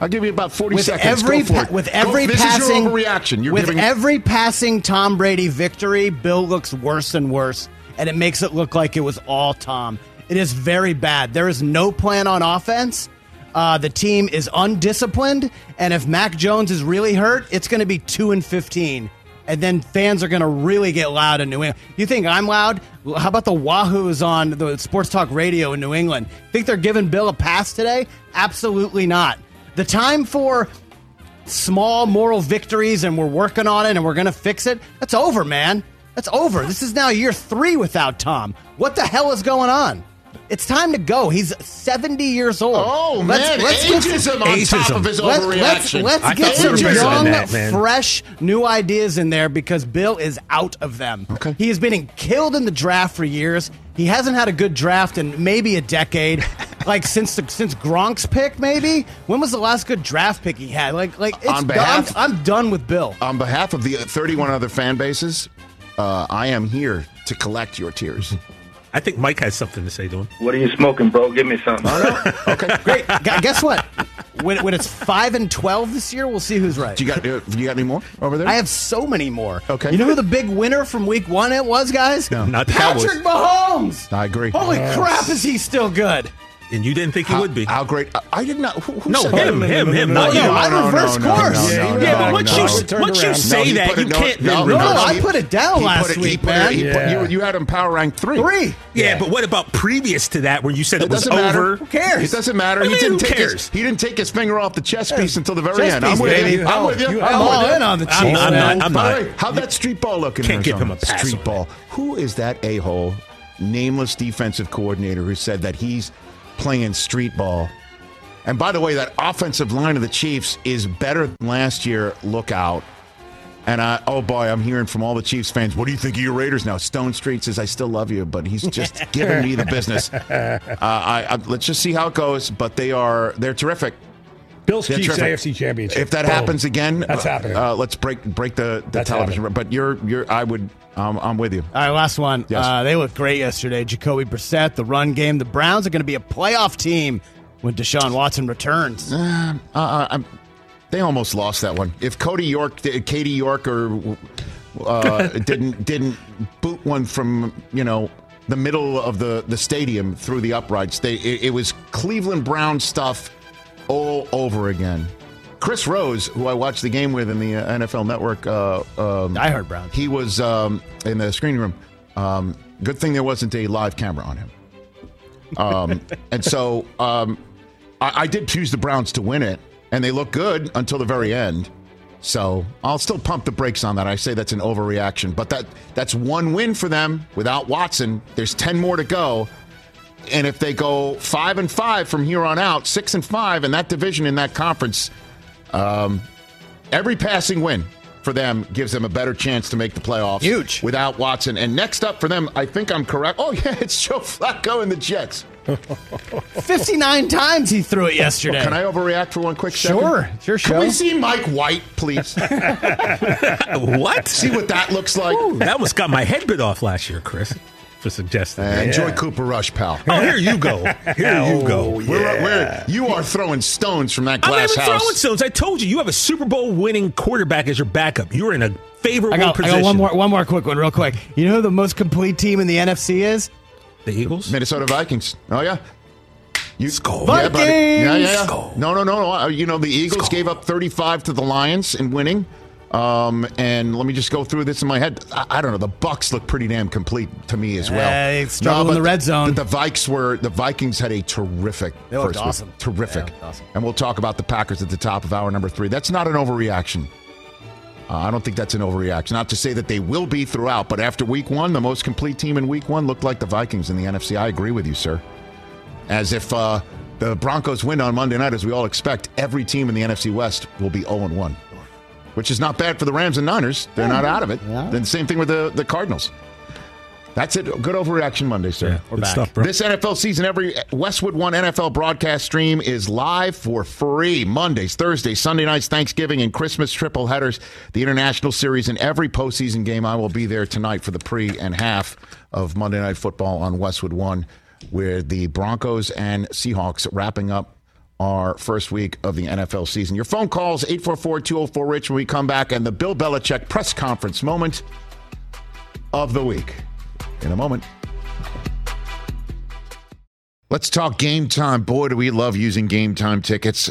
I'll give you about forty with seconds. Every, go for it. With every go, passing, this is your overreaction. You're with giving... every passing Tom Brady victory, Bill looks worse and worse, and it makes it look like it was all Tom. It is very bad. There is no plan on offense. Uh, the team is undisciplined. And if Mac Jones is really hurt, it's going to be two and fifteen. And then fans are going to really get loud in New England. You think I'm loud? How about the Wahoos on the Sports Talk Radio in New England? Think they're giving Bill a pass today? Absolutely not. The time for small moral victories and we're working on it and we're going to fix it, that's over, man. That's over. This is now year three without Tom. What the hell is going on? It's time to go. He's seventy years old. Oh, let's, man. Let's ageism get, on ageism. Top of his let's, overreaction. Let's, let's get some young, that, fresh, new ideas in there because Bill is out of them. Okay. He has been killed in the draft for years. He hasn't had a good draft in maybe a decade, like since the, since Gronk's pick, maybe? When was the last good draft pick he had? Like, like it's on behalf, done. I'm done with Bill. On behalf of the thirty-one other fan bases, uh, I am here to collect your tears. I think Mike has something to say to him. What are you smoking, bro? Give me something. Oh, no? Okay, great. G- guess what? When, when it's five and twelve this year, we'll see who's right. Do you got? Do you got any more over there? I have so many more. Okay. You know who the big winner from week one it was, guys? No, not Patrick Mahomes. I agree. Holy yes. crap, is he still good? And you didn't think he how, would be. How great. I did not. Who, who no, said him, that? him, him, him. Not you. I reversed course. Yeah, but once you, once you say no, that, you no, can't. No, no, no, no, I put it down he last it, week, man. It, yeah. put, you, you had him power rank three. Three. Yeah, yeah, but what about previous to that when you said it, it was over? Matter. Who cares? It doesn't matter. He, mean, didn't take his, he didn't take his finger off the chess piece until the very end. I'm with you. I'm with you. I'm all in on the Chiefs. I'm not. How'd that street ball look in there? Can't give him a pass. Street ball. Who is that a-hole, nameless defensive coordinator who said that he's playing street ball? And by the way, that offensive line of the Chiefs is better than last year. Look out. And, I, oh, boy, I'm hearing from all the Chiefs fans, what do you think of your Raiders now? Stone Street says, I still love you, but he's just giving me the business. Uh, I, I, let's just see how it goes, but they are, they're terrific. Bills they're Chiefs terrific. A F C Championship. If that Boom. happens again, that's happening. Uh, let's break break the, the television. Happening. But you're, you're, I would, um, I'm with you. All right, last one. Yes. Uh, they looked great yesterday. Jacoby Brissett, the run game. The Browns are going to be a playoff team when Deshaun Watson returns. Uh, uh, I'm... They almost lost that one. If Cody York, Katie York, or uh, didn't didn't boot one from you know the middle of the, the stadium through the uprights, they it, it was Cleveland Brown stuff all over again. Chris Rose, who I watched the game with in the N F L Network, uh, um, I heard Brown. He was um, in the screening room. Um, good thing there wasn't a live camera on him. Um, and so um, I, I did choose the Browns to win it. And they look good until the very end. So I'll still pump the brakes on that. I say that's an overreaction. But that that's one win for them without Watson. There's ten more to go. And if they go five and five from here on out, six and five in that division in that conference, um, every passing win for them gives them a better chance to make the playoffs. Huge. Without Watson. And next up for them, I think I'm correct. Oh, yeah, it's Joe Flacco and the Jets. fifty-nine times he threw it yesterday. Well, can I overreact for one quick second? Sure. It's your show. Can we see Mike White, please? What? See what that looks like. Ooh, that was got my head bit off last year, Chris, for suggesting that. Uh, enjoy yeah. Cooper Rush, pal. Oh, here you go. Here oh, you go. Yeah. We're, we're, you are throwing stones from that glass house. I'm never throwing stones. I told you, you have a Super Bowl winning quarterback as your backup. You're in a favorable I got, position. I got one more, one more quick one real quick. You know who the most complete team in the N F C is? The Eagles? Minnesota Vikings. Oh, yeah. You, Skull. Yeah, Vikings! Yeah, yeah, yeah. Skull. No, no, no, no. You know, the Eagles Skull. gave up thirty-five to the Lions in winning. Um, and let me just go through this in my head. I, I don't know. The Bucks look pretty damn complete to me as well. Hey, struggle no, in the red zone. The, the, Vikes were, the Vikings had a terrific they looked first awesome. Week. Terrific. They looked awesome. And we'll talk about the Packers at the top of hour number three. That's not an overreaction. Uh, I don't think that's an overreaction. Not to say that they will be throughout, but after week one, the most complete team in week one looked like the Vikings in the N F C. I agree with you, sir. As if uh, the Broncos win on Monday night, as we all expect, every team in the N F C West will be oh and one, which is not bad for the Rams and Niners. They're not out of it. Yeah. Then same thing with the, the Cardinals. That's it. Good overreaction Monday, sir. Yeah, We're back. Stuff, this N F L season, every Westwood One N F L broadcast stream is live for free. Mondays, Thursdays, Sunday nights, Thanksgiving, and Christmas triple headers. The International Series and every postseason game. I will be there tonight for the pre and half of Monday Night Football on Westwood One, where the Broncos and Seahawks wrapping up our first week of the N F L season. Your phone calls, eight four four, two oh four, RICH when we come back, and the Bill Belichick press conference moment of the week. In a moment. Let's talk Game Time. Boy, do we love using Game Time tickets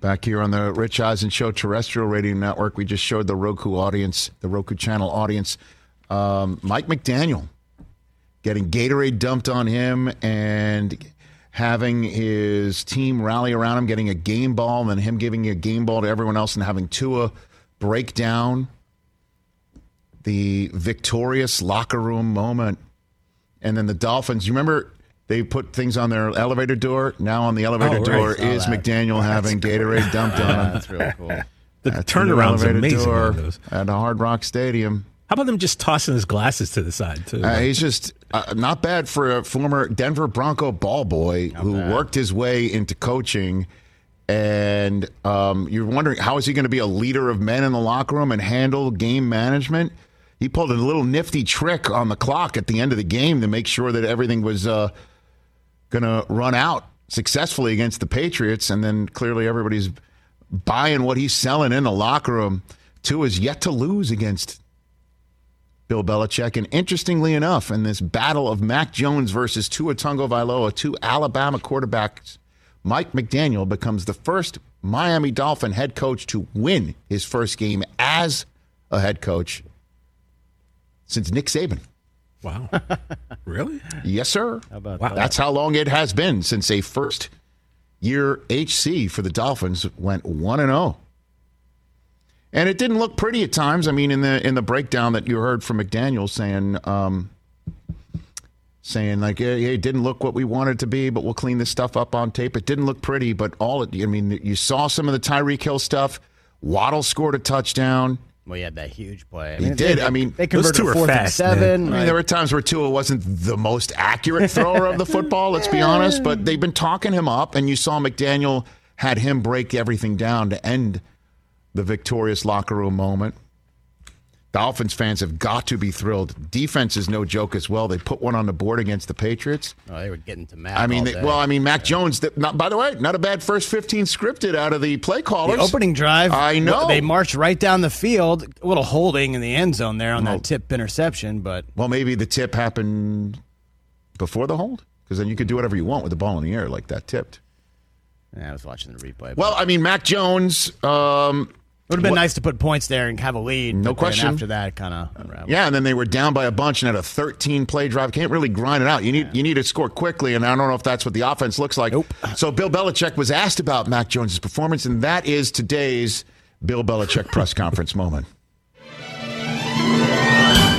Back here on the Rich Eisen Show Terrestrial Radio Network, we just showed the Roku audience, the Roku channel audience, um, Mike McDaniel getting Gatorade dumped on him and having his team rally around him, getting a game ball, and then him giving a game ball to everyone else and having Tua break down. the victorious locker room moment. And then the Dolphins, you remember they put things on their elevator door? Now on the elevator oh, door right. is that. McDaniel oh, having cool. Gatorade dumped on him. That's really cool. The turnaround's amazing. Door at a Hard Rock Stadium. How about them just tossing his glasses to the side, too? Uh, he's just uh, not bad for a former Denver Bronco ball boy not who bad. worked his way into coaching. And um, you're wondering, how is he going to be a leader of men in the locker room and handle game management? He pulled a little nifty trick on the clock at the end of the game to make sure that everything was uh, going to run out successfully against the Patriots. And then clearly everybody's buying what he's selling in the locker room. Tua is yet to lose against Bill Belichick. And interestingly enough, in this battle of Mac Jones versus Tua Tagovailoa, two Alabama quarterbacks, Mike McDaniel becomes the first Miami Dolphin head coach to win his first game as a head coach since Nick Saban. Wow. Really? Yes, sir. How about wow. that? That's how long it has been since a first-year H C for the Dolphins went one and oh. And it didn't look pretty at times. I mean, in the in the breakdown that you heard from McDaniel saying, um, saying like, yeah, hey, it didn't look what we wanted it to be, but we'll clean this stuff up on tape. It didn't look pretty, but all it, I mean, you saw some of the Tyreek Hill stuff. Waddle scored a touchdown. Well, he had that huge play. I mean, he did. They, I mean, they those two were fourth fast, and seven. Like, I mean, there were times where Tua wasn't the most accurate thrower of the football, let's be honest, but they've been talking him up, and you saw McDaniel had him break everything down to end the victorious locker room moment. Dolphins fans have got to be thrilled. Defense is no joke as well. They put one on the board against the Patriots. Oh, they were getting to Mac. I mean, they, well, I mean, Mac yeah. Jones. The, not, by the way, not a bad first fifteen scripted out of the play callers. The opening drive. I know they marched right down the field. A little holding in the end zone there on well, that tip interception, but well, maybe the tip happened before the hold because then you could do whatever you want with the ball in the air like that tipped. Yeah, I was watching the replay. Well, I mean, Mac Jones. Um, It would have been what? nice to put points there and have a lead. No question. After that, kind of unraveled. Yeah, and then they were down by a bunch and had a thirteen-play drive. Can't really grind it out. You need yeah. you need to score quickly, and I don't know if that's what the offense looks like. Nope. So Bill Belichick was asked about Mac Jones' performance, and that is today's Bill Belichick press conference moment.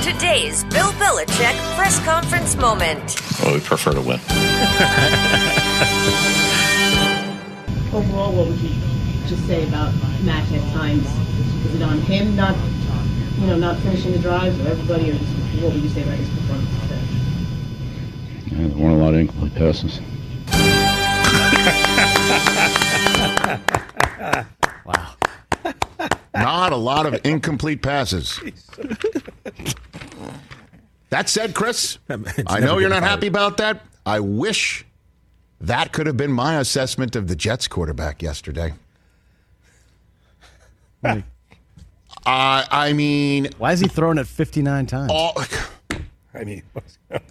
Today's Bill Belichick press conference moment. Well, we prefer to win. Overall, what would you just say about Mac at times? Is it on him not, you know, not finishing the drives, or everybody, or just, what would you say about his performance today? Yeah, there weren't a lot of incomplete passes. Wow. Not a lot of incomplete passes. That said, Chris, I know you're not hard. happy about that. I wish that could have been my assessment of the Jets quarterback yesterday. Uh, I mean, why is he throwing it fifty-nine times? All, I mean,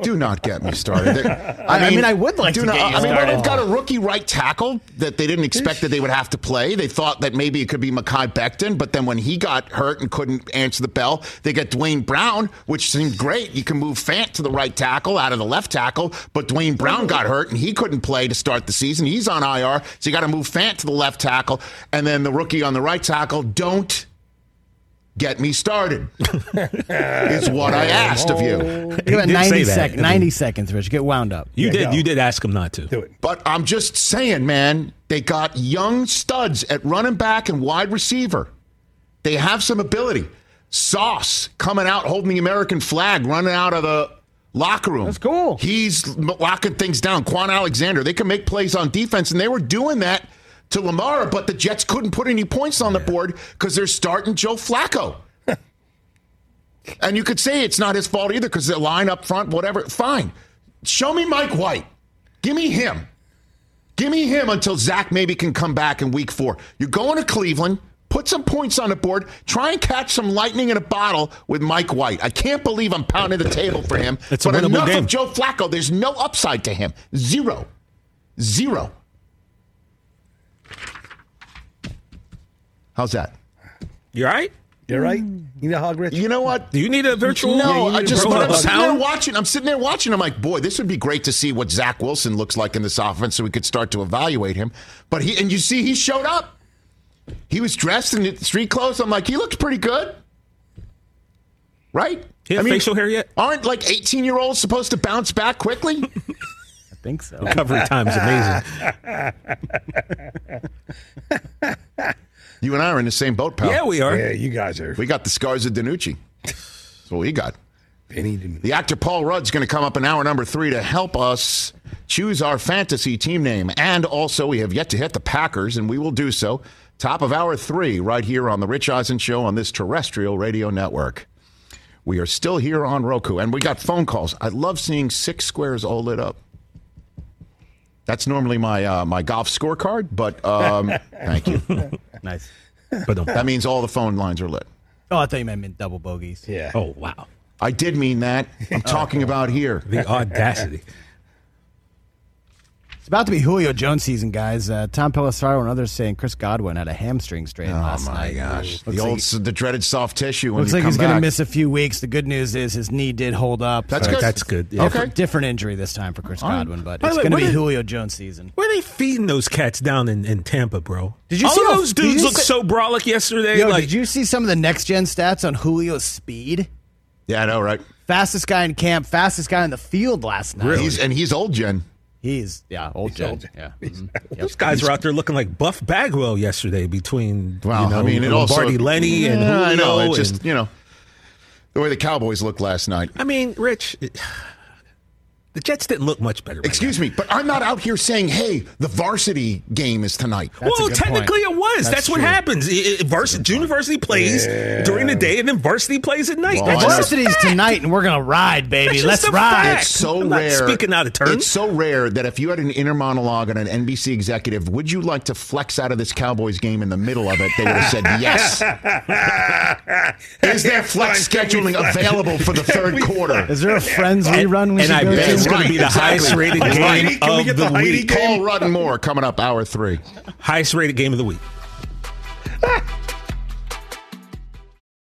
do not get me started. I mean, I, mean, I would like to not, get you I mean, started. They've got a rookie right tackle that they didn't expect that they would have to play. They thought that maybe it could be Mekhi Becton, but then when he got hurt and couldn't answer the bell, they got Dwayne Brown, which seemed great. You can move Fant to the right tackle out of the left tackle, but Dwayne Brown got hurt and he couldn't play to start the season. He's on I R, so you got to move Fant to the left tackle, and then the rookie on the right tackle. Don't get me started is what I asked of you. You had ninety, sec- ninety seconds, Rich. Get wound up. You yeah, did go. You did ask him not to. Do it. But I'm just saying, man, they got young studs at running back and wide receiver. They have some ability. Sauce coming out holding the American flag, running out of the locker room. That's cool. He's locking things down. Quan Alexander. They can make plays on defense, and they were doing that to Lamar, but the Jets couldn't put any points on the yeah. board because they're starting Joe Flacco. And you could say it's not his fault either because the line up front, whatever. Fine. Show me Mike White. Give me him. Give me him until Zach maybe can come back in week four. You're going to Cleveland. Put some points on the board. Try and catch some lightning in a bottle with Mike White. I can't believe I'm pounding the table for him. It's but enough game. Of Joe Flacco. There's no upside to him. Zero. Zero. How's that? You all right? You're right. You need a hog, Rich? You know what? Do you need a virtual? No, yeah, I just. But I'm sitting there watching. I'm sitting there watching. I'm like, boy, this would be great to see what Zach Wilson looks like in this offense, so we could start to evaluate him. But he and you see, he showed up. He was dressed in street clothes. I'm like, he looked pretty good. right? He has I mean, facial hair yet? Aren't like eighteen-year-olds supposed to bounce back quickly? I think so. Recovery time's amazing. You and I are in the same boat, pal. Yeah, we are. Yeah, you guys are. We got the scars of Danucci. That's what we got. The actor Paul Rudd's going to come up in hour number three to help us choose our fantasy team name. And also, we have yet to hit the Packers, and we will do so. Top of hour three right here on The Rich Eisen Show on this terrestrial radio network. We are still here on Roku, and we got phone calls. I love seeing six squares all lit up. That's normally my uh, my golf scorecard, but um, thank you. Nice. That means all the phone lines are lit. Oh, I thought you meant double bogeys. Yeah. Oh, wow. I did mean that. I'm talking oh, about here. The audacity. It's about to be Julio Jones season, guys. Uh, Tom Pelissero and others saying Chris Godwin had a hamstring strain oh, last night. Oh, my gosh. The, old, like, the dreaded soft tissue. When looks you like come he's going to miss a few weeks. The good news is his knee did hold up. That's right, good. That's good. Yeah. Okay. Different injury this time for Chris right. Godwin, but it's going to be Julio Jones season. Where are they feeding those cats down in, in Tampa, bro? Did you All see those dudes see, look so brolic yesterday? Yo, like, did you see some of the next-gen stats on Julio's speed? Yeah, I know, right? Fastest guy in camp, fastest guy in the field last night. Really? He's, and he's old gen. He's, yeah, old he's gen. Old gen. Yeah. Mm-hmm. Yep. Those guys were out there looking like Buff Bagwell yesterday between, well, you know, I mean, Lombardi Lenny yeah, and Julio. I know, it just, and, you know, the way the Cowboys looked last night. I mean, Rich, it, the Jets didn't look much better. Right Excuse now. me, but I'm not out here saying, hey, the varsity game is tonight. That's well, technically point. it was. That's, That's what happens. It, it vers- junior varsity plays yeah. during the day, and then varsity plays at night. Well, varsity's tonight, and we're going to ride, baby. Let's ride. Fact. It's so I'm rare. Not speaking out of turn. It's so rare that if you had an inner monologue and an N B C executive, would you like to flex out of this Cowboys game in the middle of it? They would have said yes. Is there flex scheduling available for the third quarter? Is there a Friends rerun we should go to? It's right, going to be the exactly. highest rated game Heidi, can of we get the, the week. Paul Rudd and more coming up hour three. Highest rated game of the week.